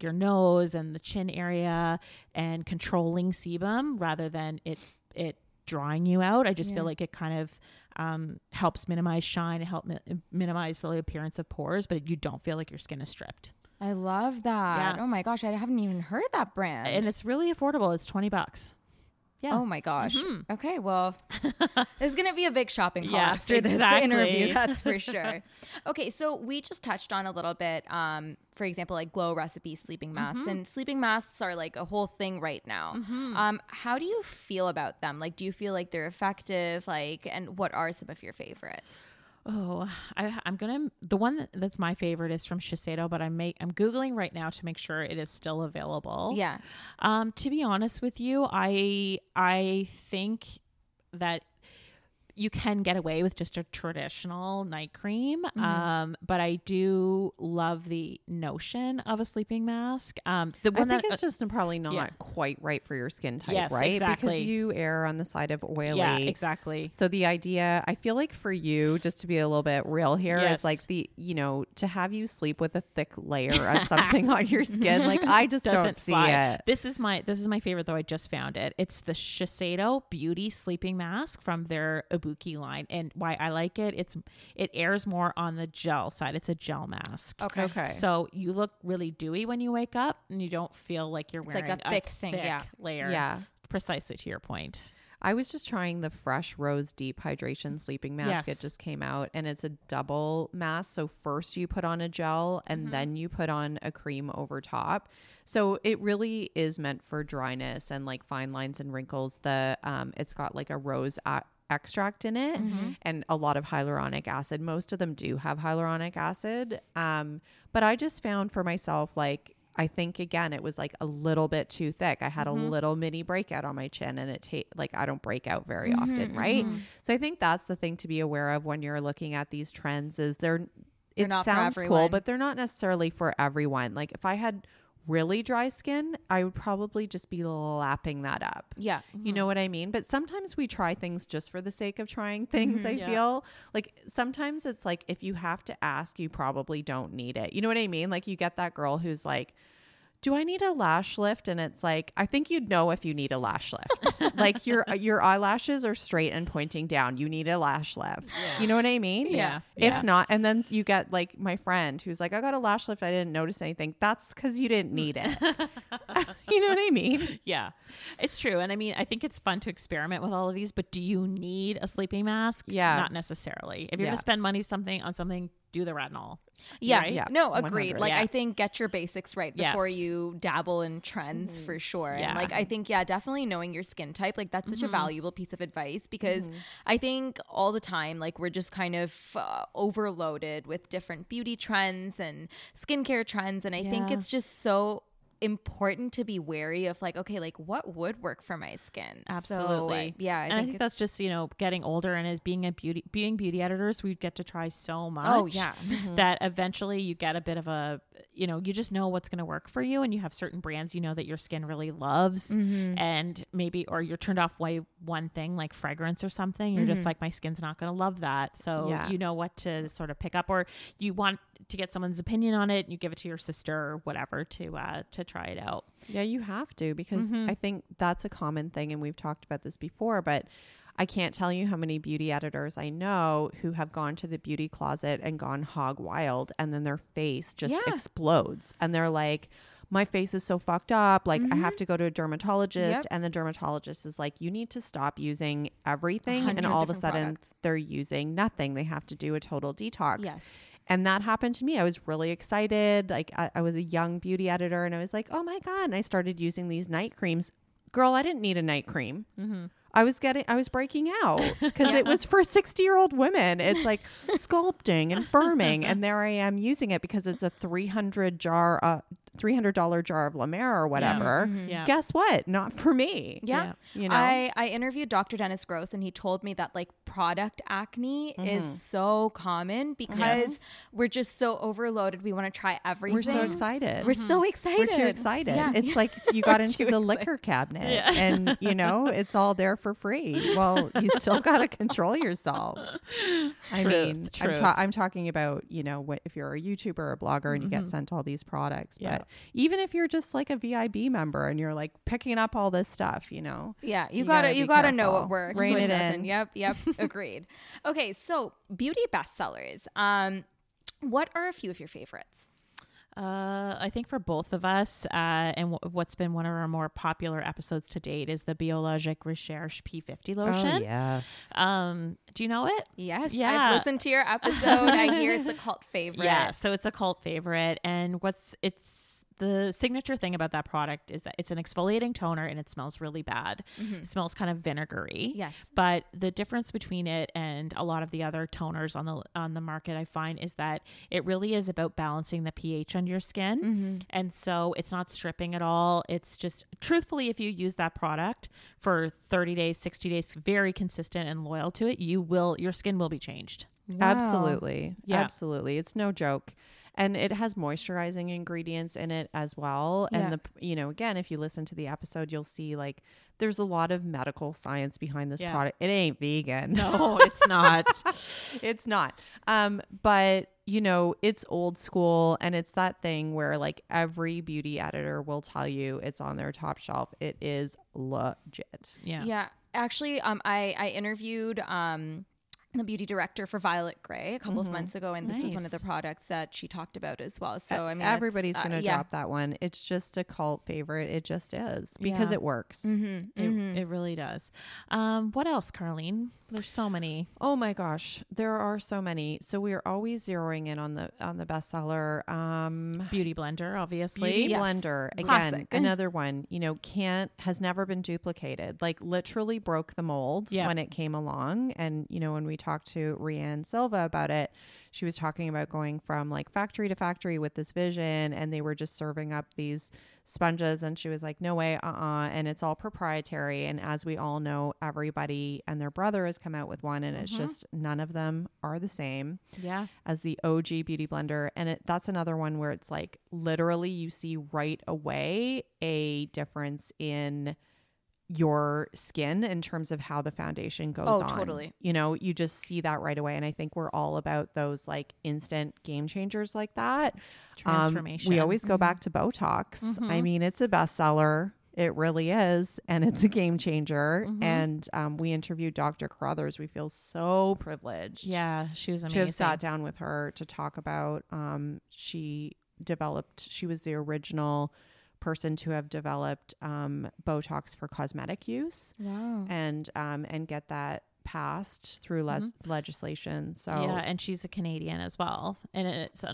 your nose and the chin area and controlling sebum rather than it drawing you out. I just feel like it kind of helps minimize shine, help minimize the appearance of pores, but you don't feel like your skin is stripped. I love that. Yeah. Oh my gosh, I haven't even heard of that brand. And it's really affordable. It's $20. Yeah. Oh my gosh. Mm-hmm. Okay. Well, it's going to be a big shopping haul after this interview. That's for sure. Okay. So we just touched on a little bit, for example, like Glow Recipe sleeping masks, and sleeping masks are like a whole thing right now. Mm-hmm. How do you feel about them? Like, do you feel like they're effective? Like, and what are some of your favorites? Oh, the one that's my favorite is from Shiseido, but I'm Googling right now to make sure it is still available. Yeah. To be honest with you, I think that you can get away with just a traditional night cream. But I do love the notion of a sleeping mask. I think it's just probably not quite right for your skin type, right? Exactly. Because you err on the side of oily. Yeah, exactly. So the idea, I feel like for you, just to be a little bit real here, is like to have you sleep with a thick layer of something on your skin. Like I just don't see it. This is my favorite though. I just found it. It's the Shiseido Beauty Sleeping Mask from their Ibuki line, and why I like it, it airs more on the gel side. It's a gel mask. Okay. So you look really dewy when you wake up, and you don't feel like you're wearing like a thick layer. Yeah. Precisely to your point. I was just trying the Fresh Rose Deep Hydration Sleeping Mask. Yes. It just came out, and it's a double mask. So first you put on a gel, and then you put on a cream over top. So it really is meant for dryness and like fine lines and wrinkles. It's got like a rose extract in it, and a lot of hyaluronic acid. Most of them do have hyaluronic acid. But I just found for myself, like, I think again, it was like a little bit too thick. I had a little mini breakout on my chin, and it I don't break out very often. Right. So I think that's the thing to be aware of when you're looking at these trends is it sounds cool, but they're not necessarily for everyone. Like if I had really dry skin, I would probably just be lapping that up. Yeah. Mm-hmm. You know what I mean? But sometimes we try things just for the sake of trying things, mm-hmm, I feel. Like sometimes it's like if you have to ask, you probably don't need it. You know what I mean? Like you get that girl who's like, do I need a lash lift? And it's like, I think you'd know if you need a lash lift. Like your eyelashes are straight and pointing down. You need a lash lift. Yeah. You know what I mean? Yeah. If not, and then you get like my friend who's like, I got a lash lift. I didn't notice anything. That's because you didn't need it. You know what I mean? Yeah, it's true. And I mean, I think it's fun to experiment with all of these, but do you need a sleeping mask? Yeah. Not necessarily. If you're going to spend money on something, do the retinol. Yeah. Right? Yeah. No, agreed. 100. Like, yeah. I think get your basics right before you dabble in trends, mm-hmm, for sure. Yeah. And like, I think, definitely knowing your skin type, like that's such a valuable piece of advice because I think all the time, like we're just kind of overloaded with different beauty trends and skincare trends. And I think it's just so important to be wary of like, okay, like what would work for my skin? Absolutely. So, like, yeah. I think that's just, you know, getting older and as being beauty editors, we get to try so much that eventually you get a bit of a, you know, you just know what's going to work for you. And you have certain brands, you know, that your skin really loves and maybe, or you're turned off by one thing like fragrance or something. You're just like, my skin's not going to love that. So you know what to sort of pick up, or you want to get someone's opinion on it and you give it to your sister or whatever to try it out. Yeah, you have to, because I think that's a common thing. And we've talked about this before, but I can't tell you how many beauty editors I know who have gone to the beauty closet and gone hog wild. And then their face just explodes. And they're like, my face is so fucked up. Like I have to go to a dermatologist. Yep. And the dermatologist is like, you need to stop using everything. And all of a sudden they're using nothing. They have to do a total detox. Yes. And that happened to me. I was really excited. Like I was a young beauty editor and I was like, oh my God. And I started using these night creams. Girl, I didn't need a night cream. Mm-hmm. I was breaking out because it was for 60-year-old women. It's like sculpting and firming. And there I am using it because it's a $300 jar of La Mer or whatever. Yeah. Mm-hmm. Yeah. Guess what? Not for me. Yeah. You know, I interviewed Dr. Dennis Gross and he told me that like product acne is so common because we're just so overloaded. We want to try everything. We're so excited. We're so excited. We're too excited. Yeah. It's like you got into the liquor cabinet and you know, it's all there for free. Well, you still got to control yourself. I mean, I'm talking about, you know, what, if you're a YouTuber or a blogger and you get sent all these products, but even if you're just like a VIB member and you're like picking up all this stuff, you know, you gotta know what works. Rein it in. Yep. Agreed. Okay. So beauty bestsellers. What are a few of your favorites? I think for both of us, and what's been one of our more popular episodes to date is the Biologique Recherche P50 lotion. Oh, yes. Do you know it? Yes. Yeah. I've listened to your episode. I hear it's a cult favorite. Yeah. So it's a cult favorite. And the signature thing about that product is that it's an exfoliating toner and it smells really bad. It smells kind of vinegary. Yes. But the difference between it and a lot of the other toners on the market, I find, is that it really is about balancing the pH on your skin. And so it's not stripping at all. It's just, truthfully, if you use that product for 30 days, 60 days, very consistent and loyal to it, your skin will be changed. Wow. Absolutely. Yeah. Absolutely. It's no joke. And it has moisturizing ingredients in it as well. Yeah. And you know, again, if you listen to the episode, you'll see like there's a lot of medical science behind this product. It ain't vegan. No, it's not. It's not. But you know, it's old school and it's that thing where like every beauty editor will tell you it's on their top shelf. It is legit. Yeah. Yeah. Actually, I interviewed, the beauty director for Violet Gray a couple of months ago. And this was one of the products that she talked about as well. So I mean, everybody's going to drop that one. It's just a cult favorite. It just is because it works. It really does. What else, Carlene? There's so many. Oh my gosh. There are so many. So we are always zeroing in on the bestseller. Beauty Blender, obviously. Blender. Again, classic. Another one, you know, has never been duplicated, like literally broke the mold when it came along. And, you know, when we talked to Rianne Silva about it, she was talking about going from like factory to factory with this vision, and they were just serving up these sponges. And she was like, no way, and it's all proprietary. And as we all know, everybody and their brother has come out with one, and it's just none of them are the same as the OG Beauty Blender. And that's another one where it's like literally you see right away a difference in your skin in terms of how the foundation goes on. Totally. You know, you just see that right away. And I think we're all about those like instant game changers like that. Transformation. We always go back to Botox. I mean, it's a bestseller. It really is. And it's a game changer. And we interviewed Dr. Carruthers. We feel so privileged. Yeah, she was amazing. To have sat down with her to talk about, she was the original person to have developed Botox for cosmetic use. Wow. And get that passed through legislation. So yeah, and she's a Canadian as well, and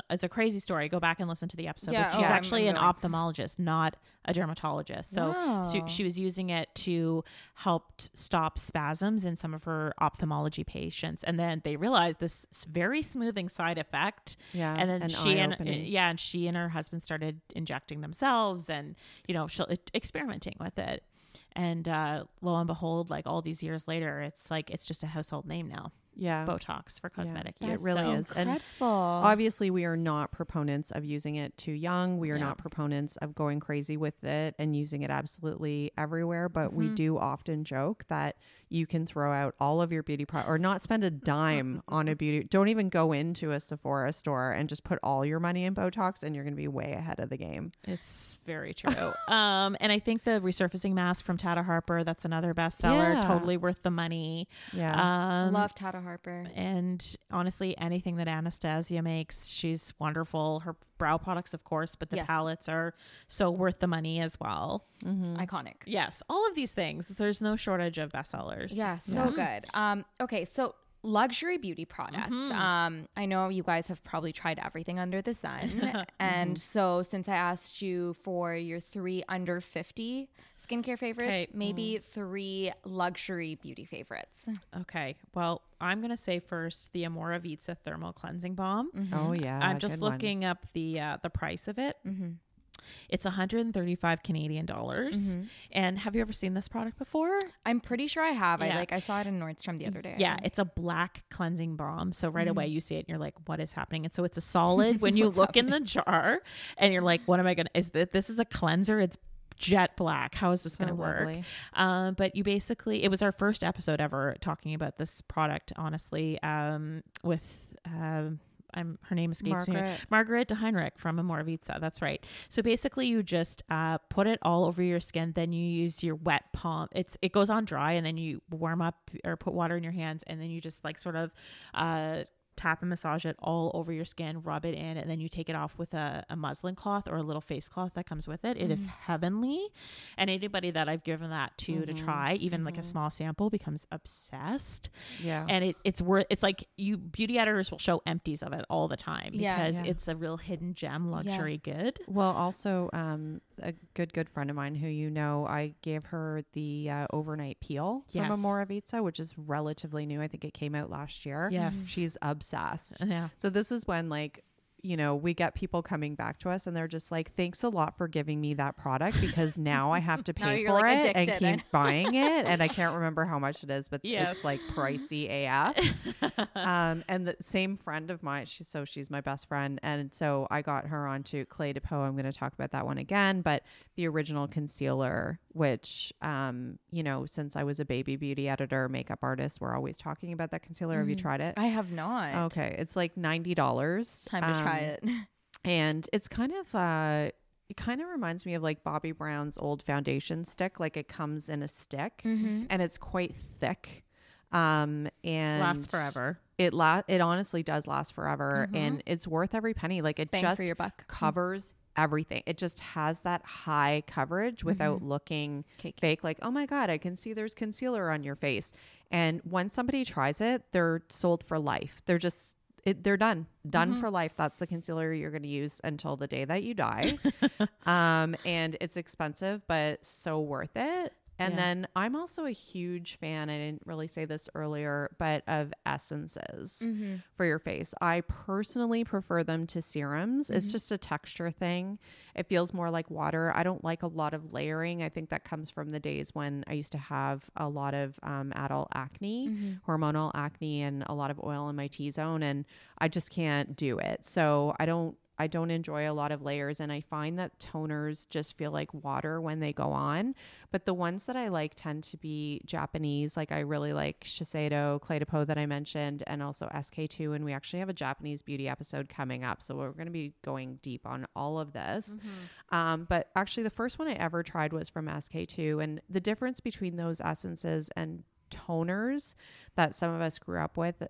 it's a crazy story. Go back and listen to the episode. Yeah, she's actually an ophthalmologist, not a dermatologist. So, so she was using it to help stop spasms in some of her ophthalmology patients, and then they realized this very smoothing side effect. Yeah, and then she and her husband started injecting themselves, and you know, experimenting with it. And lo and behold, like all these years later, it's like it's just a household name now. Yeah. Botox for cosmetic use. It really is. Incredible. And obviously, we are not proponents of using it too young. We are not proponents of going crazy with it and using it absolutely everywhere. But we do often joke that you can throw out all of your beauty products or not spend a dime on a beauty. Don't even go into a Sephora store and just put all your money in Botox, and you're going to be way ahead of the game. It's very true. And I think the resurfacing mask from Tata Harper, that's another bestseller. Yeah. Totally worth the money. Yeah. Love Tata Harper. And honestly, anything that Anastasia makes, she's wonderful. Her brow products, of course, but the palettes are so worth the money as well. Iconic. Yes. All of these things. There's no shortage of bestsellers. Yeah. So good. Okay. So luxury beauty products. I know you guys have probably tried everything under the sun. And so since I asked you for your 3 under 50 skincare favorites, maybe 3 luxury beauty favorites. Okay. Well, I'm going to say first the Amora Vita Thermal Cleansing Balm. Oh yeah. I'm just looking up the price of it. It's $135 Canadian dollars. And have you ever seen this product before? I'm pretty sure I have. Yeah. I saw it in Nordstrom the other day. Yeah, it's a black cleansing balm. So right away you see it and you're like, what is happening? And so it's a solid. When you look in the jar and you're like, what am I going to, this is a cleanser. It's jet black. How is this going to work? But you basically, it was our first episode ever talking about this product, honestly, her name escapes me. Margaret de Heinrich from Amora Vita. That's right. So basically you just put it all over your skin. Then you use your wet palm. It goes on dry, and then you warm up or put water in your hands, and then you just like sort of tap and massage it all over your skin, rub it in, and then you take it off with a muslin cloth or a little face cloth that comes with it. It is heavenly. And anybody that I've given that to try, even like a small sample, becomes obsessed. Yeah. And it's like beauty editors will show empties of it all the time because it's a real hidden gem luxury good. Well, also a good friend of mine who, you know, I gave her the overnight peel from Amora Vita, which is relatively new. I think it came out last year. Yes. She's obsessed. Yeah. So this is when we get people coming back to us and they're just like, thanks a lot for giving me that product because now I have to pay for it addicted, and keep buying it. And I can't remember how much it is, but it's like pricey AF. And the same friend of mine, she's my best friend. And so I got her onto Clé de Peau. I'm going to talk about that one again, but the original concealer, which, since I was a baby beauty editor, makeup artist, we're always talking about that concealer. Have you tried it? I have not. Okay. It's like $90. Time to try it. And it's kind of reminds me of like Bobbi Brown's old foundation stick. Like it comes in a stick and it's quite thick. And lasts forever. It honestly does last forever. And it's worth every penny. Like it just for your buck. Covers everything. It just has that high coverage without looking fake. Like, oh my God, I can see there's concealer on your face. And once somebody tries it, they're sold for life. They're just, they're done for life. That's the concealer you're going to use until the day that you die. And it's expensive, but so worth it. And then I'm also a huge fan, I didn't really say this earlier, but of essences for your face. I personally prefer them to serums. It's just a texture thing. It feels more like water. I don't like a lot of layering. I think that comes from the days when I used to have a lot of adult acne, hormonal acne, and a lot of oil in my T-zone, and I just can't do it. So I don't enjoy a lot of layers, and I find that toners just feel like water when they go on. But the ones that I like tend to be Japanese. Like I really like Shiseido, Clé de Peau that I mentioned, and also SK-II. And we actually have a Japanese beauty episode coming up, so we're going to be going deep on all of this. But actually the first one I ever tried was from SK-II, and the difference between those essences and toners that some of us grew up with,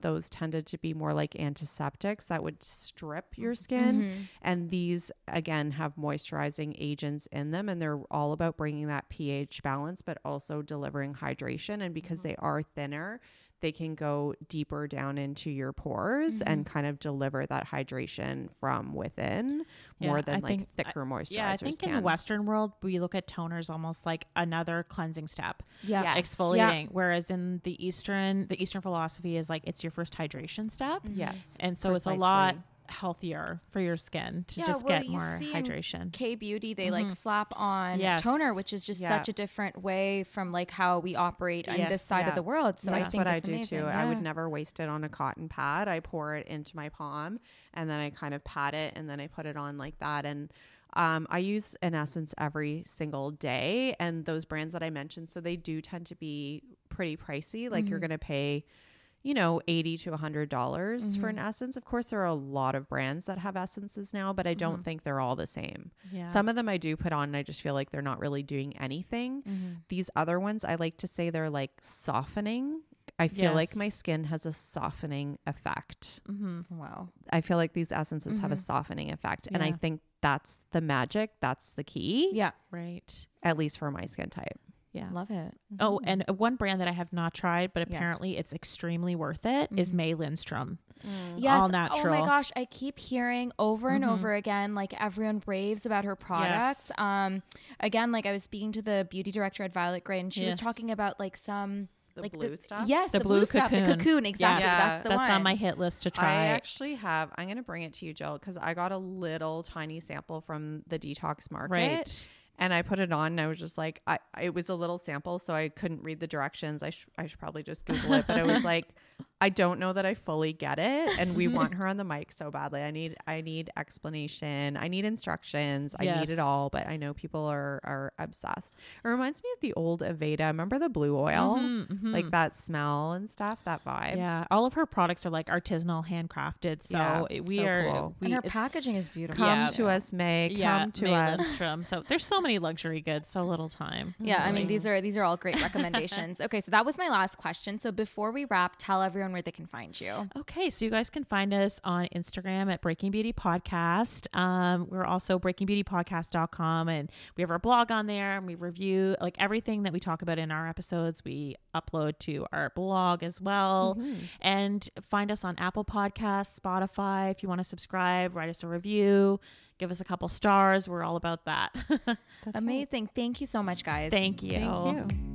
those tended to be more like antiseptics that would strip your skin, and these again have moisturizing agents in them, and they're all about bringing that pH balance but also delivering hydration. And because they are thinner, they can go deeper down into your pores and kind of deliver that hydration from within more than thicker moisturizers. Yeah, I think in the Western world, we look at toners almost like another cleansing step, exfoliating. Whereas in the Eastern philosophy is like, it's your first hydration step. Yes. And so it's a lot healthier for your skin to just get more hydration. K-beauty, they like slap on toner, which is just such a different way from like how we operate on this side of the world. So that's what I do amazing. Too. Yeah. I would never waste it on a cotton pad. I pour it into my palm and then I kind of pat it and then I put it on like that. And I use an essence every single day, and those brands that I mentioned, so they do tend to be pretty pricey. Like you're going to pay $80 to $100 for an essence. Of course, there are a lot of brands that have essences now, but I don't think they're all the same. Yeah. Some of them I do put on and I just feel like they're not really doing anything. These other ones, I like to say they're like softening. I feel like my skin has a softening effect. Wow. I feel like these essences have a softening effect. And I think that's the magic. That's the key. Yeah. Right. At least for my skin type. Yeah. Love it. Oh, and one brand that I have not tried, but apparently it's extremely worth it, is May Lindstrom. Yes. All natural. Oh my gosh. I keep hearing over and over again, like everyone raves about her products. Yes. Again, like I was speaking to the beauty director at Violet Gray, and she was talking about like some... The blue stuff? Yes, the blue cocoon. Stuff. The cocoon, exactly. Yes. Yeah. That's on my hit list to try. I actually have, I'm going to bring it to you, Jill, because I got a little tiny sample from the Detox Market. Right. And I put it on and I was just like, it was a little sample, so I couldn't read the directions. I should probably just Google it. But I was like, I don't know that I fully get it. And we want her on the mic so badly. I need explanation. I need instructions. Yes. I need it all. But I know people are obsessed. It reminds me of the old Aveda. Remember the blue oil? Like that smell and stuff, that vibe. Yeah. All of her products are like artisanal, handcrafted. So cool. And her packaging is beautiful. Come to us, May. Come to us. Lindstrom. So there's so many luxury goods, so little time. Yeah. Really. I mean, these are all great recommendations. Okay. So that was my last question. So before we wrap, tell everyone where they can find you. Okay, so you guys can find us on Instagram at Breaking Beauty Podcast. We're also breakingbeautypodcast.com, and we have our blog on there, and we review like everything that we talk about in our episodes. We upload to our blog as well. And find us on Apple Podcasts, Spotify. If you want to subscribe, write us a review, give us a couple stars. We're all about that. Amazing. Right. Thank you so much, guys. Thank you.